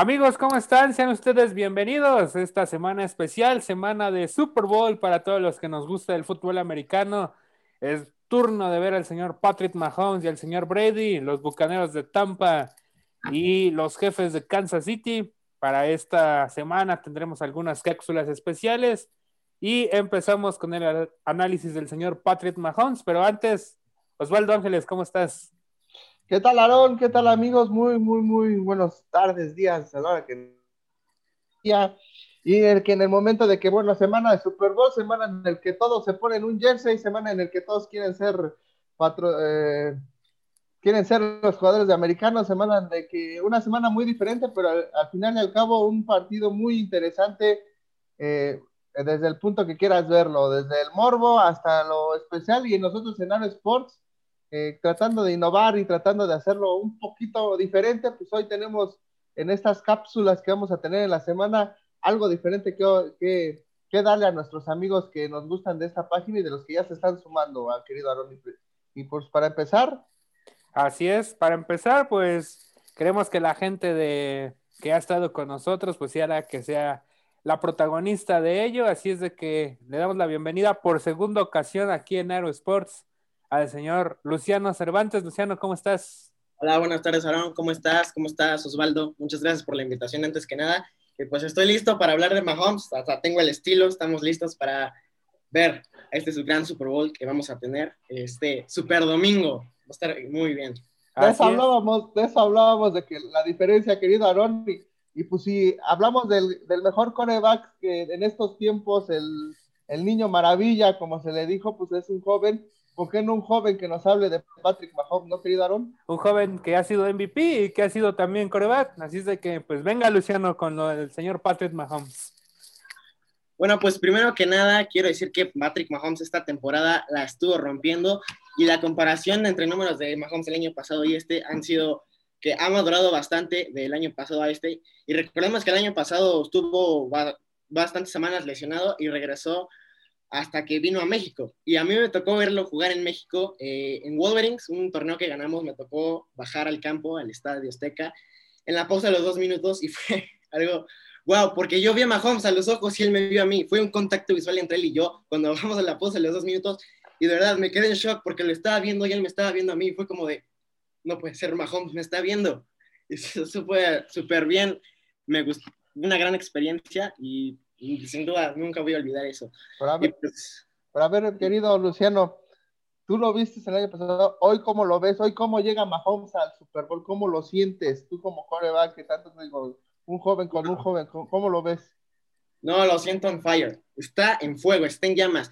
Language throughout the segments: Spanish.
Amigos, ¿cómo están? Sean ustedes bienvenidos a esta semana especial, semana de Super Bowl para todos los que nos gusta el fútbol americano. Es turno de ver al señor Patrick Mahomes y al señor Brady, los Bucaneros de Tampa y los Jefes de Kansas City. Para esta semana tendremos algunas cápsulas especiales y empezamos con el análisis del señor Patrick Mahomes, pero antes, Oswaldo Ángeles, ¿cómo estás? ¿Qué tal, Aaron? ¿Qué tal, amigos? Muy buenas tardes, días, a la hora que... Y el que en el momento de que, bueno, semana de Super Bowl, semana en el que todos se ponen un jersey, semana en el que todos quieren ser quieren ser los jugadores de americanos, semana de que una semana muy diferente, pero al final y al cabo un partido muy interesante desde el punto que quieras verlo, desde el morbo hasta lo especial, y nosotros en Aero Sports tratando de innovar y tratando de hacerlo un poquito diferente, pues hoy tenemos en estas cápsulas que vamos a tener en la semana algo diferente que darle a nuestros amigos que nos gustan de esta página y de los que ya se están sumando, querido Aaron. Y pues para empezar... Así es, para empezar, pues queremos que la gente que ha estado con nosotros, pues sea la que sea la protagonista de ello, así es de que le damos la bienvenida por segunda ocasión aquí en Aero Sports al señor Luciano Cervantes. Luciano, ¿cómo estás? Hola, buenas tardes, Aaron, ¿cómo estás? ¿Cómo estás, Osvaldo? Muchas gracias por la invitación antes que nada, y pues estoy listo para hablar de Mahomes, hasta tengo el estilo, estamos listos para ver este gran Super Bowl que vamos a tener, este Super Domingo. Va a estar muy bien. De eso hablábamos, de que la diferencia, querido Aaron, y pues si hablamos del mejor cornerback que en estos tiempos, el niño maravilla, como se le dijo, pues es un joven. ¿Por qué no un joven que nos hable de Patrick Mahomes, no, querido Aaron? Un joven que ha sido MVP y que ha sido también cornerback, así es de que pues venga Luciano con lo del señor Patrick Mahomes. Bueno, pues primero que nada quiero decir que Patrick Mahomes esta temporada la estuvo rompiendo y la comparación entre números de Mahomes el año pasado y este han sido que ha madurado bastante del año pasado a este, y recordemos que el año pasado estuvo bastantes semanas lesionado y regresó hasta que vino a México, y a mí me tocó verlo jugar en México en Wolverines, un torneo que ganamos, me tocó bajar al campo, al Estadio Azteca, en la pausa de los 2 minutos, y fue algo... Wow, porque yo vi a Mahomes a los ojos y él me vio a mí. Fue un contacto visual entre él y yo cuando bajamos a la pausa de los 2 minutos. Y de verdad, me quedé en shock porque lo estaba viendo y él me estaba viendo a mí. Fue como de, no puede ser, Mahomes me está viendo. Y eso fue súper bien. Me gustó, una gran experiencia y sin duda nunca voy a olvidar eso. Pero a ver, querido Luciano, tú lo viste el año pasado. Hoy, ¿cómo lo ves? Hoy, ¿cómo llega Mahomes al Super Bowl? ¿Cómo lo sientes? Tú como quarterback, que tanto te digo... Un joven, ¿cómo lo ves? No, lo siento on fire. Está en fuego, está en llamas.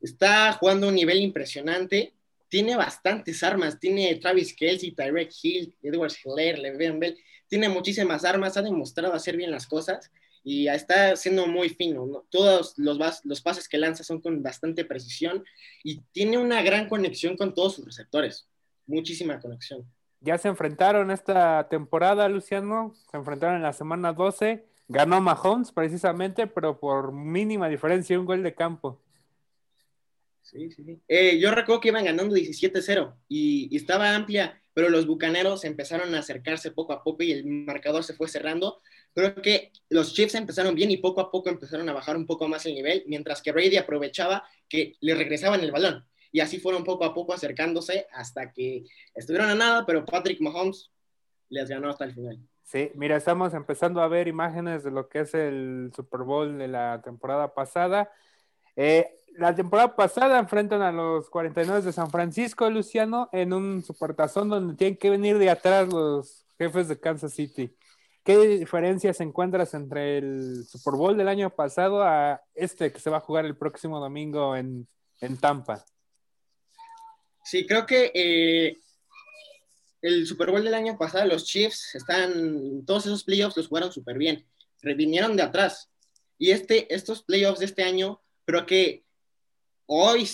Está jugando a un nivel impresionante. Tiene bastantes armas. Tiene Travis Kelce, Tyreek Hill, Edwards-Helaire, Bell. Tiene muchísimas armas. Ha demostrado hacer bien las cosas. Y está siendo muy fino, ¿no? Todos los pases que lanza son con bastante precisión. Y tiene una gran conexión con todos sus receptores. Muchísima conexión. Ya se enfrentaron esta temporada, Luciano, se enfrentaron en la semana 12, ganó Mahomes precisamente, pero por mínima diferencia, un gol de campo. Sí. Yo recuerdo que iban ganando 17-0 y estaba amplia, pero los Bucaneros empezaron a acercarse poco a poco y el marcador se fue cerrando. Creo que los Chiefs empezaron bien y poco a poco empezaron a bajar un poco más el nivel, mientras que Brady aprovechaba que le regresaban el balón. Y así fueron poco a poco acercándose hasta que estuvieron a nada, pero Patrick Mahomes les ganó hasta el final. Sí, mira, estamos empezando a ver imágenes de lo que es el Super Bowl de la temporada pasada. La temporada pasada enfrentan a los 49 de San Francisco, Luciano, en un supertazón donde tienen que venir de atrás los Jefes de Kansas City. ¿Qué diferencias encuentras entre el Super Bowl del año pasado a este que se va a jugar el próximo domingo en Tampa? Sí, creo que el Super Bowl del año pasado, los Chiefs, todos esos playoffs los jugaron súper bien. Revinieron de atrás. Y estos playoffs de este año, creo que hoy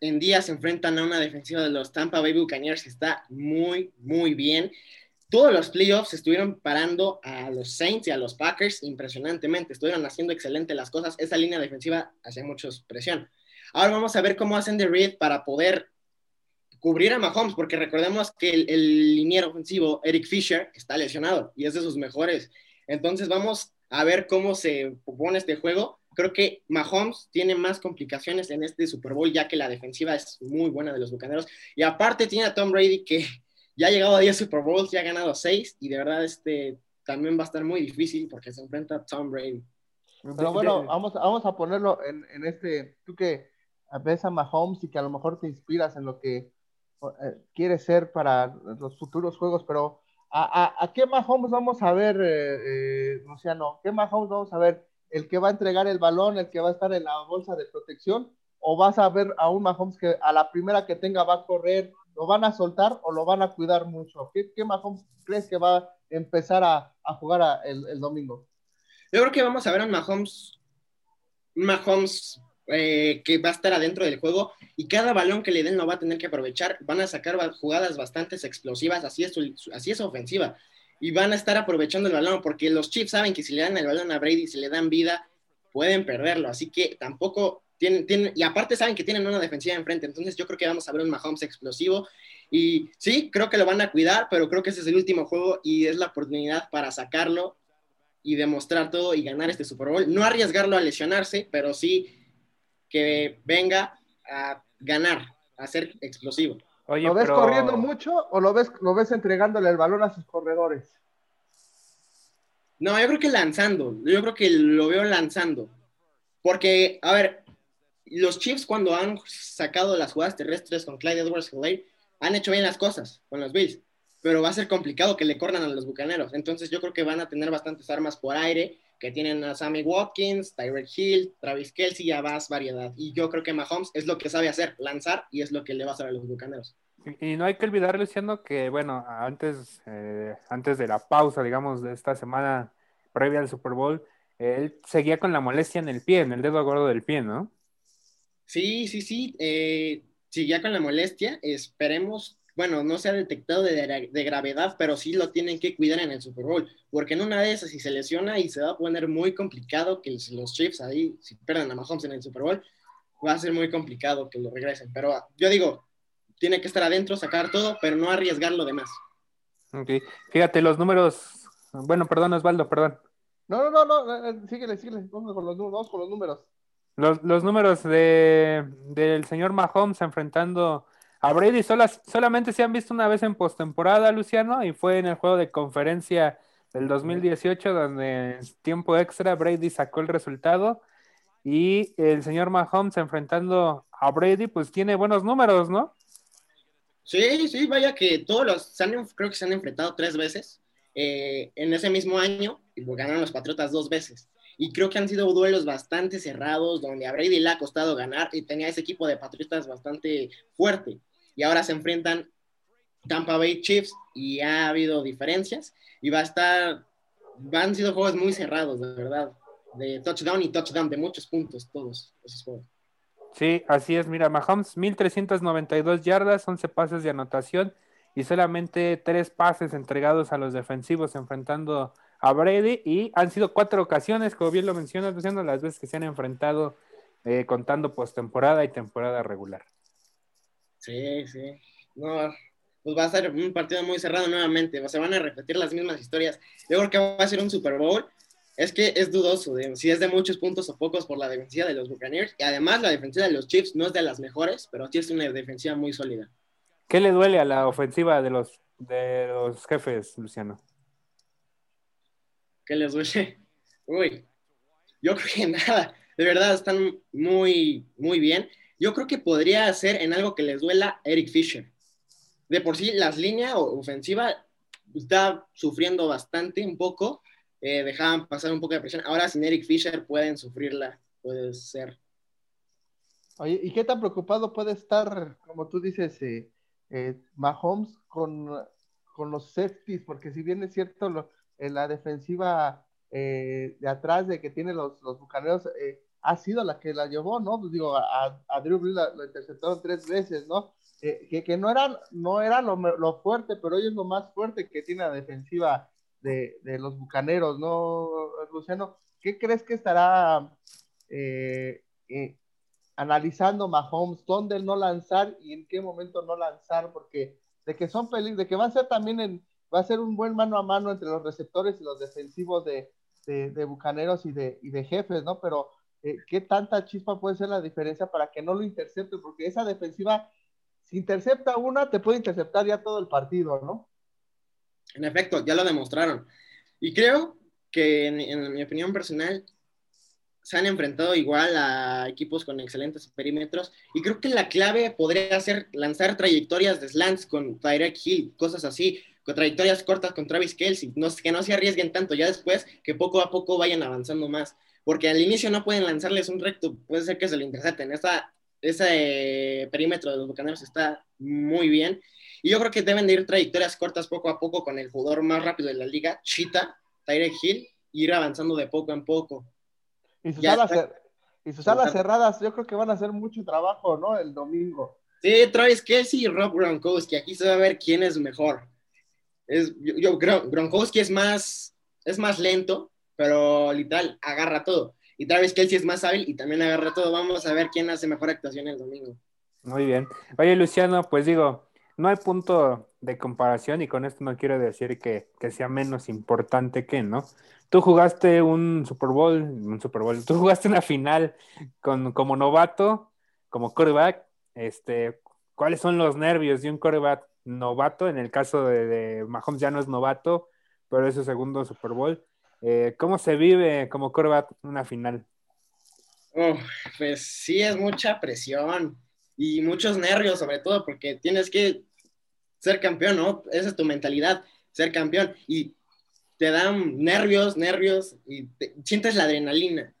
en día se enfrentan a una defensiva de los Tampa Bay Buccaneers que está muy bien. Todos los playoffs estuvieron parando a los Saints y a los Packers impresionantemente. Estuvieron haciendo excelente las cosas. Esa línea defensiva hacía mucha presión. Ahora vamos a ver cómo hacen de Reed para poder cubrir a Mahomes, porque recordemos que el liniero ofensivo, Eric Fisher, está lesionado y es de sus mejores Entonces vamos a ver cómo se pone este juego. Creo que Mahomes tiene más complicaciones en este Super Bowl, ya que la defensiva es muy buena de los Bucaneros. Y aparte tiene a Tom Brady, que ya ha llegado a 10 Super Bowls, ya ha ganado 6, y de verdad también va a estar muy difícil porque se enfrenta a Tom Brady. Pero bueno, vamos a ponerlo en este, tú que ves a Mahomes y que a lo mejor te inspiras en lo que quieres ser para los futuros juegos, pero ¿a qué Mahomes vamos a ver, Luciano? ¿Qué Mahomes vamos a ver? ¿El que va a entregar el balón, el que va a estar en la bolsa de protección? ¿O vas a ver a un Mahomes que a la primera que tenga va a correr? ¿Lo van a soltar o lo van a cuidar mucho? ¿Qué Mahomes crees que va a empezar a jugar el domingo? Yo creo que vamos a ver a Mahomes que va a estar adentro del juego, y cada balón que le den lo va a tener que aprovechar. Van a sacar jugadas bastante explosivas, así es ofensiva. Y van a estar aprovechando el balón, porque los Chiefs saben que si le dan el balón a Brady, si le dan vida, pueden perderlo. Así que tampoco tienen, y aparte saben que tienen una defensiva enfrente. Entonces yo creo que vamos a ver un Mahomes explosivo. Y sí, creo que lo van a cuidar, pero creo que ese es el último juego y es la oportunidad para sacarlo y demostrar todo y ganar este Super Bowl. No arriesgarlo a lesionarse, pero sí que venga a ganar, a ser explosivo. Oye, ¿lo ves corriendo mucho o lo ves entregándole el balón a sus corredores? No, yo creo que lanzando. Yo creo que lo veo lanzando. Porque, a ver, los Chiefs cuando han sacado las jugadas terrestres con Clyde Edwards-Helaire han hecho bien las cosas con los Bills. Pero va a ser complicado que le corran a los Bucaneros. Entonces yo creo que van a tener bastantes armas por aire, que tienen a Sammy Watkins, Tyreek Hill, Travis Kelce, ya más variedad. Y yo creo que Mahomes es lo que sabe hacer, lanzar, y es lo que le va a hacer a los Bucaneros. Y no hay que olvidar, Luciano, que bueno, antes de la pausa, digamos, de esta semana previa al Super Bowl, él seguía con la molestia en el pie, en el dedo gordo del pie, ¿no? Sí, seguía con la molestia, esperemos. Bueno, no se ha detectado de gravedad, pero sí lo tienen que cuidar en el Super Bowl, porque en una de esas, si se lesiona y se va a poner muy complicado que los Chiefs ahí, si pierden a Mahomes en el Super Bowl, va a ser muy complicado que lo regresen. Pero yo digo, tiene que estar adentro, sacar todo, pero no arriesgar lo demás. Okay. Fíjate, los números... Bueno, perdón, Osvaldo, perdón. No, síguele, vamos con los números. Los números del señor Mahomes enfrentando... A Brady solamente se han visto una vez en postemporada, Luciano, y fue en el juego de conferencia del 2018, donde en tiempo extra Brady sacó el resultado. Y el señor Mahomes enfrentando a Brady, pues tiene buenos números, ¿no? Sí, vaya que creo que se han enfrentado 3 veces. En ese mismo año ganaron los Patriotas 2 veces. Y creo que han sido duelos bastante cerrados, donde a Brady le ha costado ganar, y tenía ese equipo de Patriotas bastante fuerte. Y ahora se enfrentan Tampa Bay Chiefs y ha habido diferencias, y han sido juegos muy cerrados, de verdad, de touchdown y touchdown, de muchos puntos todos esos juegos. Sí, así es. Mira, Mahomes, 1,392 yardas, 11 pases de anotación y solamente 3 pases entregados a los defensivos enfrentando a Brady, y han sido 4 ocasiones, como bien lo mencionas, Luciano, las veces que se han enfrentado, contando postemporada y temporada regular. Sí. No, pues va a ser un partido muy cerrado nuevamente. O sea, van a repetir las mismas historias. Yo creo que va a ser un Super Bowl. Es que es dudoso si es de muchos puntos o pocos por la defensiva de los Buccaneers. Y además la defensiva de los Chiefs no es de las mejores, pero sí es una defensiva muy sólida. ¿Qué le duele a la ofensiva de los jefes, Luciano? ¿Qué les duele? Uy, yo creo que nada. De verdad, están muy, muy bien. Yo creo que podría ser en algo que les duela Eric Fisher. De por sí, las líneas ofensivas está sufriendo bastante, un poco. Dejaban pasar un poco de presión. Ahora sin Eric Fisher pueden sufrirla, puede ser. Oye, ¿y qué tan preocupado puede estar, como tú dices, Mahomes con los safeties? Porque si bien es cierto, la defensiva de atrás de que tienen los Bucaneros... ha sido la que la llevó, ¿no? Pues digo, a Drew Brees lo interceptaron 3 veces, ¿no? Que no era lo fuerte, pero hoy es lo más fuerte que tiene la defensiva de los Bucaneros, ¿no, Luciano? ¿Qué crees que estará analizando Mahomes? ¿Dónde no lanzar y en qué momento no lanzar? Porque de que son peligros, de que va a ser también va a ser un buen mano a mano entre los receptores y los defensivos de Bucaneros y de Jefes, ¿no? Pero ¿qué tanta chispa puede ser la diferencia para que no lo intercepte? Porque esa defensiva, si intercepta una, te puede interceptar ya todo el partido, ¿no? En efecto, ya lo demostraron. Y creo que, en mi opinión personal, se han enfrentado igual a equipos con excelentes perímetros, y creo que la clave podría ser lanzar trayectorias de slants con Tyreek Hill, cosas así, con trayectorias cortas con Travis Kelce, que no se arriesguen tanto ya después, que poco a poco vayan avanzando más, porque al inicio no pueden lanzarles un recto, puede ser que se lo intercepten. Ese perímetro de los Bucaneros está muy bien, y yo creo que deben de ir trayectorias cortas poco a poco con el jugador más rápido de la liga, Cheetah, Tyreek Hill, y ir avanzando de poco en poco. Y sus alas cerradas, yo creo que van a hacer mucho trabajo, ¿no? El domingo. Sí, Travis Kelce y Rob Gronkowski. Aquí se va a ver quién es mejor. Gronkowski es más lento, pero literal, agarra todo. Y Travis Kelce es más hábil y también agarra todo. Vamos a ver quién hace mejor actuación el domingo. Muy bien. Oye, Luciano, pues digo, no hay punto de comparación, y con esto no quiero decir que sea menos importante que, ¿no? Tú jugaste tú jugaste una final como novato, como quarterback. ¿Cuáles son los nervios de un quarterback novato? En el caso de Mahomes ya no es novato, pero es su segundo Super Bowl. ¿Cómo se vive como quarterback una final? Pues sí, es mucha presión y muchos nervios, sobre todo porque tienes que ser campeón, ¿no? Esa es tu mentalidad, ser campeón. Y te dan nervios, y sientes la adrenalina,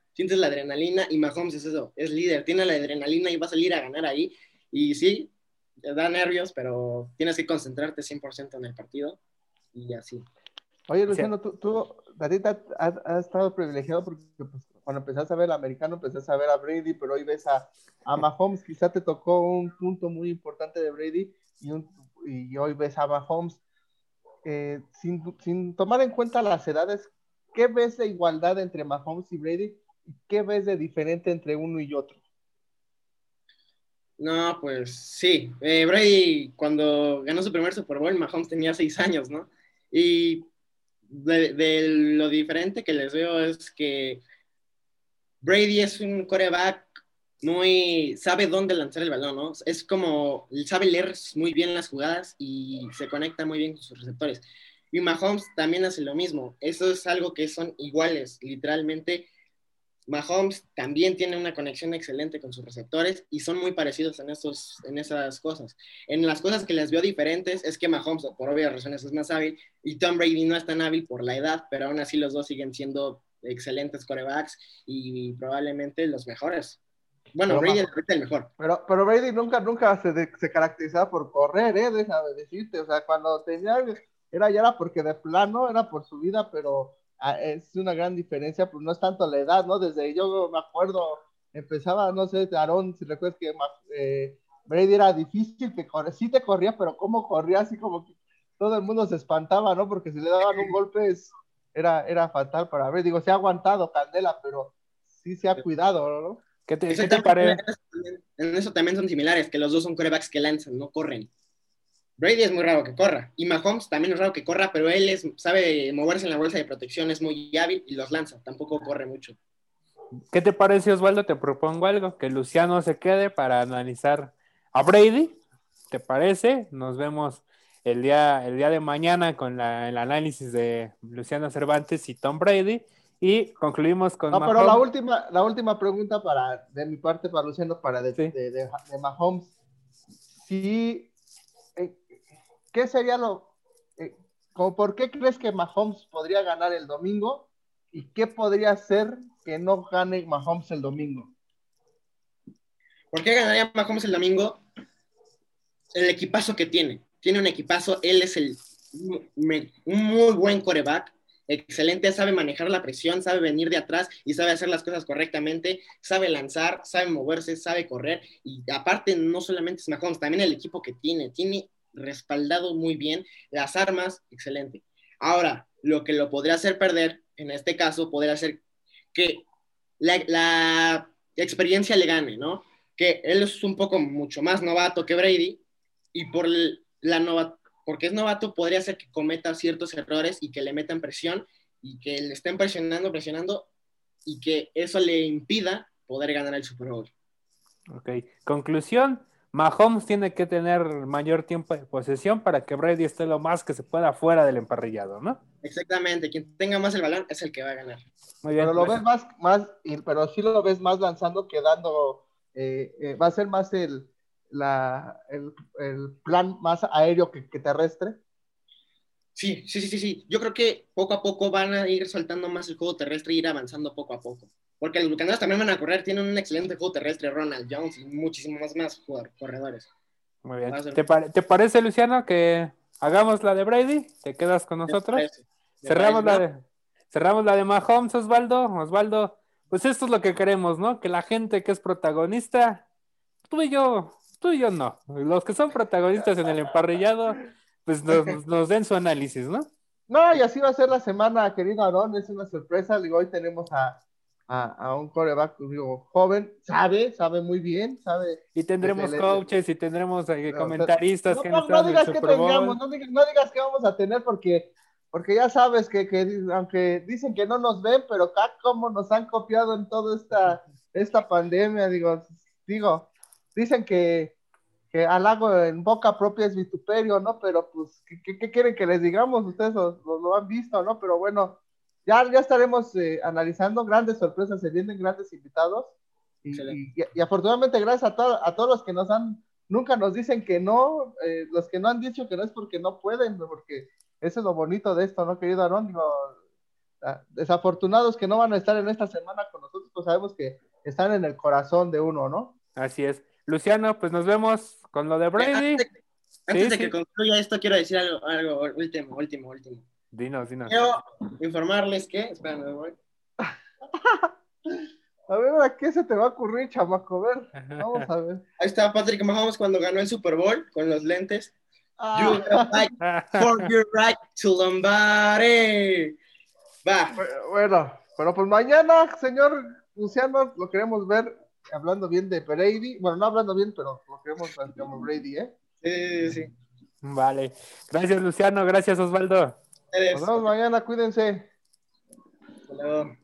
y Mahomes es eso, es líder, tiene la adrenalina y va a salir a ganar ahí, y sí, te da nervios, pero tienes que concentrarte 100% en el partido, y así. Oye, Luciano, tú Tatita, has estado privilegiado porque pues, cuando empezaste a ver al americano, empezaste a ver a Brady, pero hoy ves a Mahomes, quizá te tocó un punto muy importante de Brady, y hoy ves a Mahomes. Sin tomar en cuenta las edades, ¿qué ves de igualdad entre Mahomes y Brady? ¿Qué ves de diferente entre uno y otro? No, pues sí. Brady, cuando ganó su primer Super Bowl, Mahomes tenía 6 años, ¿no? Y de lo diferente que les veo es que Brady es un quarterback sabe dónde lanzar el balón, ¿no? Es como, sabe leer muy bien las jugadas y se conecta muy bien con sus receptores. Y Mahomes también hace lo mismo. Eso es algo que son iguales, literalmente. Mahomes también tiene una conexión excelente con sus receptores y son muy parecidos en esas cosas. En las cosas que les veo diferentes es que Mahomes, por obvias razones, es más hábil, y Tom Brady no es tan hábil por la edad, pero aún así los dos siguen siendo excelentes quarterbacks y probablemente los mejores. Bueno, pero Brady es el mejor. Pero Brady nunca se caracterizaba por correr, de decirte. O sea, cuando tenía, era porque de plano, era por su vida, pero es una gran diferencia, pues no es tanto la edad, ¿no? Desde yo me acuerdo, empezaba, no sé, Aaron, si recuerdas que Brady era difícil, sí te corría, pero cómo corría, así como que todo el mundo se espantaba, ¿no? Porque si le daban un golpe, era fatal para Brady. Digo, se ha aguantado candela, pero sí se ha cuidado, ¿no? ¿Qué te parece? En eso también son similares, que los dos son quarterbacks que lanzan, no corren. Brady es muy raro que corra, y Mahomes también es raro que corra, pero él sabe moverse en la bolsa de protección, es muy hábil y los lanza, tampoco corre mucho. ¿Qué te parece, Oswaldo? Te propongo algo, que Luciano se quede para analizar a Brady, ¿te parece? Nos vemos el día de mañana con el análisis de Luciano Cervantes y Tom Brady. Y concluimos con Mahomes. Pero la última pregunta de mi parte para Luciano, de Mahomes. Sí, ¿qué sería por qué crees que Mahomes podría ganar el domingo? ¿Y qué podría hacer que no gane Mahomes el domingo? ¿Por qué ganaría Mahomes el domingo? El equipazo que tiene. Tiene un equipazo, él es un muy buen quarterback. Excelente, sabe manejar la presión, sabe venir de atrás y sabe hacer las cosas correctamente, sabe lanzar, sabe moverse, sabe correr, y aparte no solamente es Mahomes, también el equipo que tiene respaldado muy bien, las armas, excelente. Ahora, lo que lo podría hacer perder, en este caso, podría hacer que la experiencia le gane, ¿no? Que él es mucho más novato que Brady, y por la novato porque es novato, podría ser que cometa ciertos errores y que le metan presión y que le estén presionando y que eso le impida poder ganar el Super Bowl. Ok, conclusión, Mahomes tiene que tener mayor tiempo de posesión para que Brady esté lo más que se pueda fuera del emparrillado, ¿no? Exactamente, quien tenga más el balón es el que va a ganar. Muy bien, pero lo ves más, pero sí lo ves más lanzando que dando, va a ser más el plan más aéreo que terrestre. Sí. Yo creo que poco a poco van a ir soltando más el juego terrestre e ir avanzando poco a poco. Porque los Bucaneros también van a correr, tienen un excelente juego terrestre, Ronald Jones y muchísimos más corredores. Muy bien. ¿Te parece, Luciano, que hagamos la de Brady? ¿Te quedas con nosotros? Cerramos la de Mahomes, Oswaldo. Pues esto es lo que queremos, ¿no? Que la gente que es protagonista, tú y yo no. Los que son protagonistas en el emparrillado, pues nos den su análisis, ¿no? No, y así va a ser la semana, querido Aaron, es una sorpresa. Digo, hoy tenemos a un coreback joven, sabe muy bien, sabe. Y tendremos coaches y tendremos comentaristas. No digas que vamos a tener porque ya sabes que aunque dicen que no nos ven, pero cómo nos han copiado en toda esta pandemia, digo, dicen que halago en boca propia es vituperio, ¿no? Pero pues, ¿qué quieren que les digamos? Ustedes lo han visto, ¿no? Pero bueno, Ya estaremos analizando, grandes sorpresas, se vienen grandes invitados y afortunadamente gracias a todos los que nunca nos dicen que no, los que no han dicho que no es porque no pueden, porque eso es lo bonito de esto, ¿no, querido Aarón? Desafortunados que no van a estar en esta semana con nosotros, pues sabemos que están en el corazón de uno, ¿no? Así es. Luciano, pues nos vemos con lo de Brady. Antes de que concluya esto, quiero decir algo último. Dinos. Quiero informarles que... Espera, me voy. A ver, ¿a qué se te va a ocurrir, chamaco? A ver, vamos a ver. Ahí está Patrick Mahomes cuando ganó el Super Bowl con los lentes. You fight for your right to Lombardi. Va. Bueno, pero pues mañana, señor Luciano, lo queremos ver hablando bien de Brady. Bueno, no hablando bien, pero lo queremos ver como Brady, ¿eh? Sí. Vale. Gracias, Luciano. Gracias, Oswaldo. Nos vemos mañana, cuídense. Hola.